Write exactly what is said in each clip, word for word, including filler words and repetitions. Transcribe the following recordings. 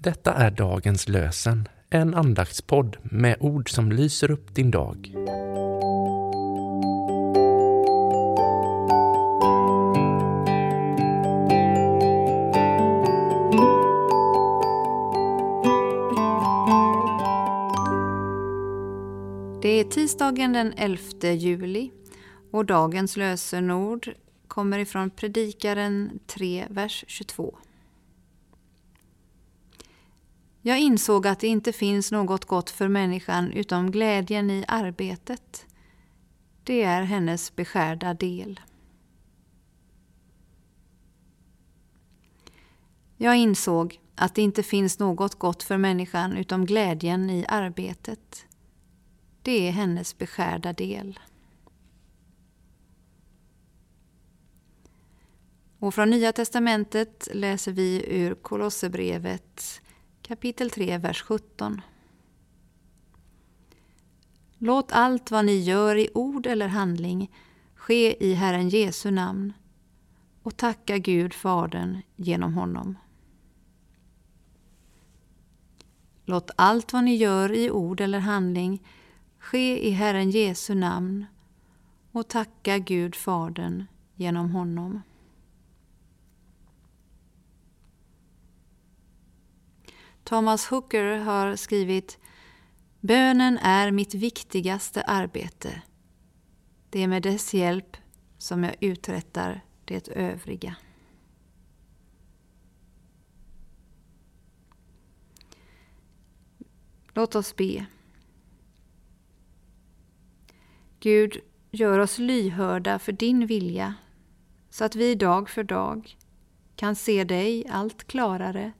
Detta är Dagens Lösen, en andaktspodd med ord som lyser upp din dag. Det är tisdagen den elfte juli och dagens lösenord kommer ifrån Predikaren tre, vers tjugotvå. Jag insåg att det inte finns något gott för människan utom glädjen i arbetet. Det är hennes beskärda del. Jag insåg att det inte finns något gott för människan utom glädjen i arbetet. Det är hennes beskärda del. Och från Nya testamentet läser vi ur Kolosserbrevet kapitel tre, vers sjutton. Låt allt vad ni gör i ord eller handling ske i Herren Jesu namn och tacka Gud Fadern genom honom. Låt allt vad ni gör i ord eller handling ske i Herren Jesu namn och tacka Gud Fadern genom honom. Thomas Hooker har skrivit: Bönen är mitt viktigaste arbete. Det är med dess hjälp som jag uträttar det övriga. Låt oss be. Gud, gör oss lyhörda för din vilja så att vi dag för dag kan se dig allt klarare,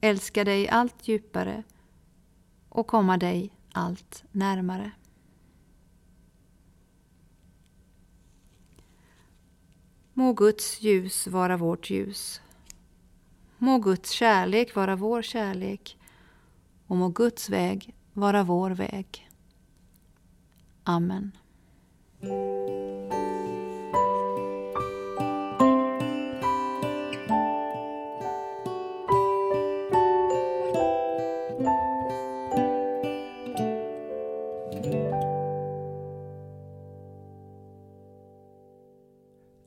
älska dig allt djupare och komma dig allt närmare. Må Guds ljus vara vårt ljus. Må Guds kärlek vara vår kärlek och må Guds väg vara vår väg. Amen.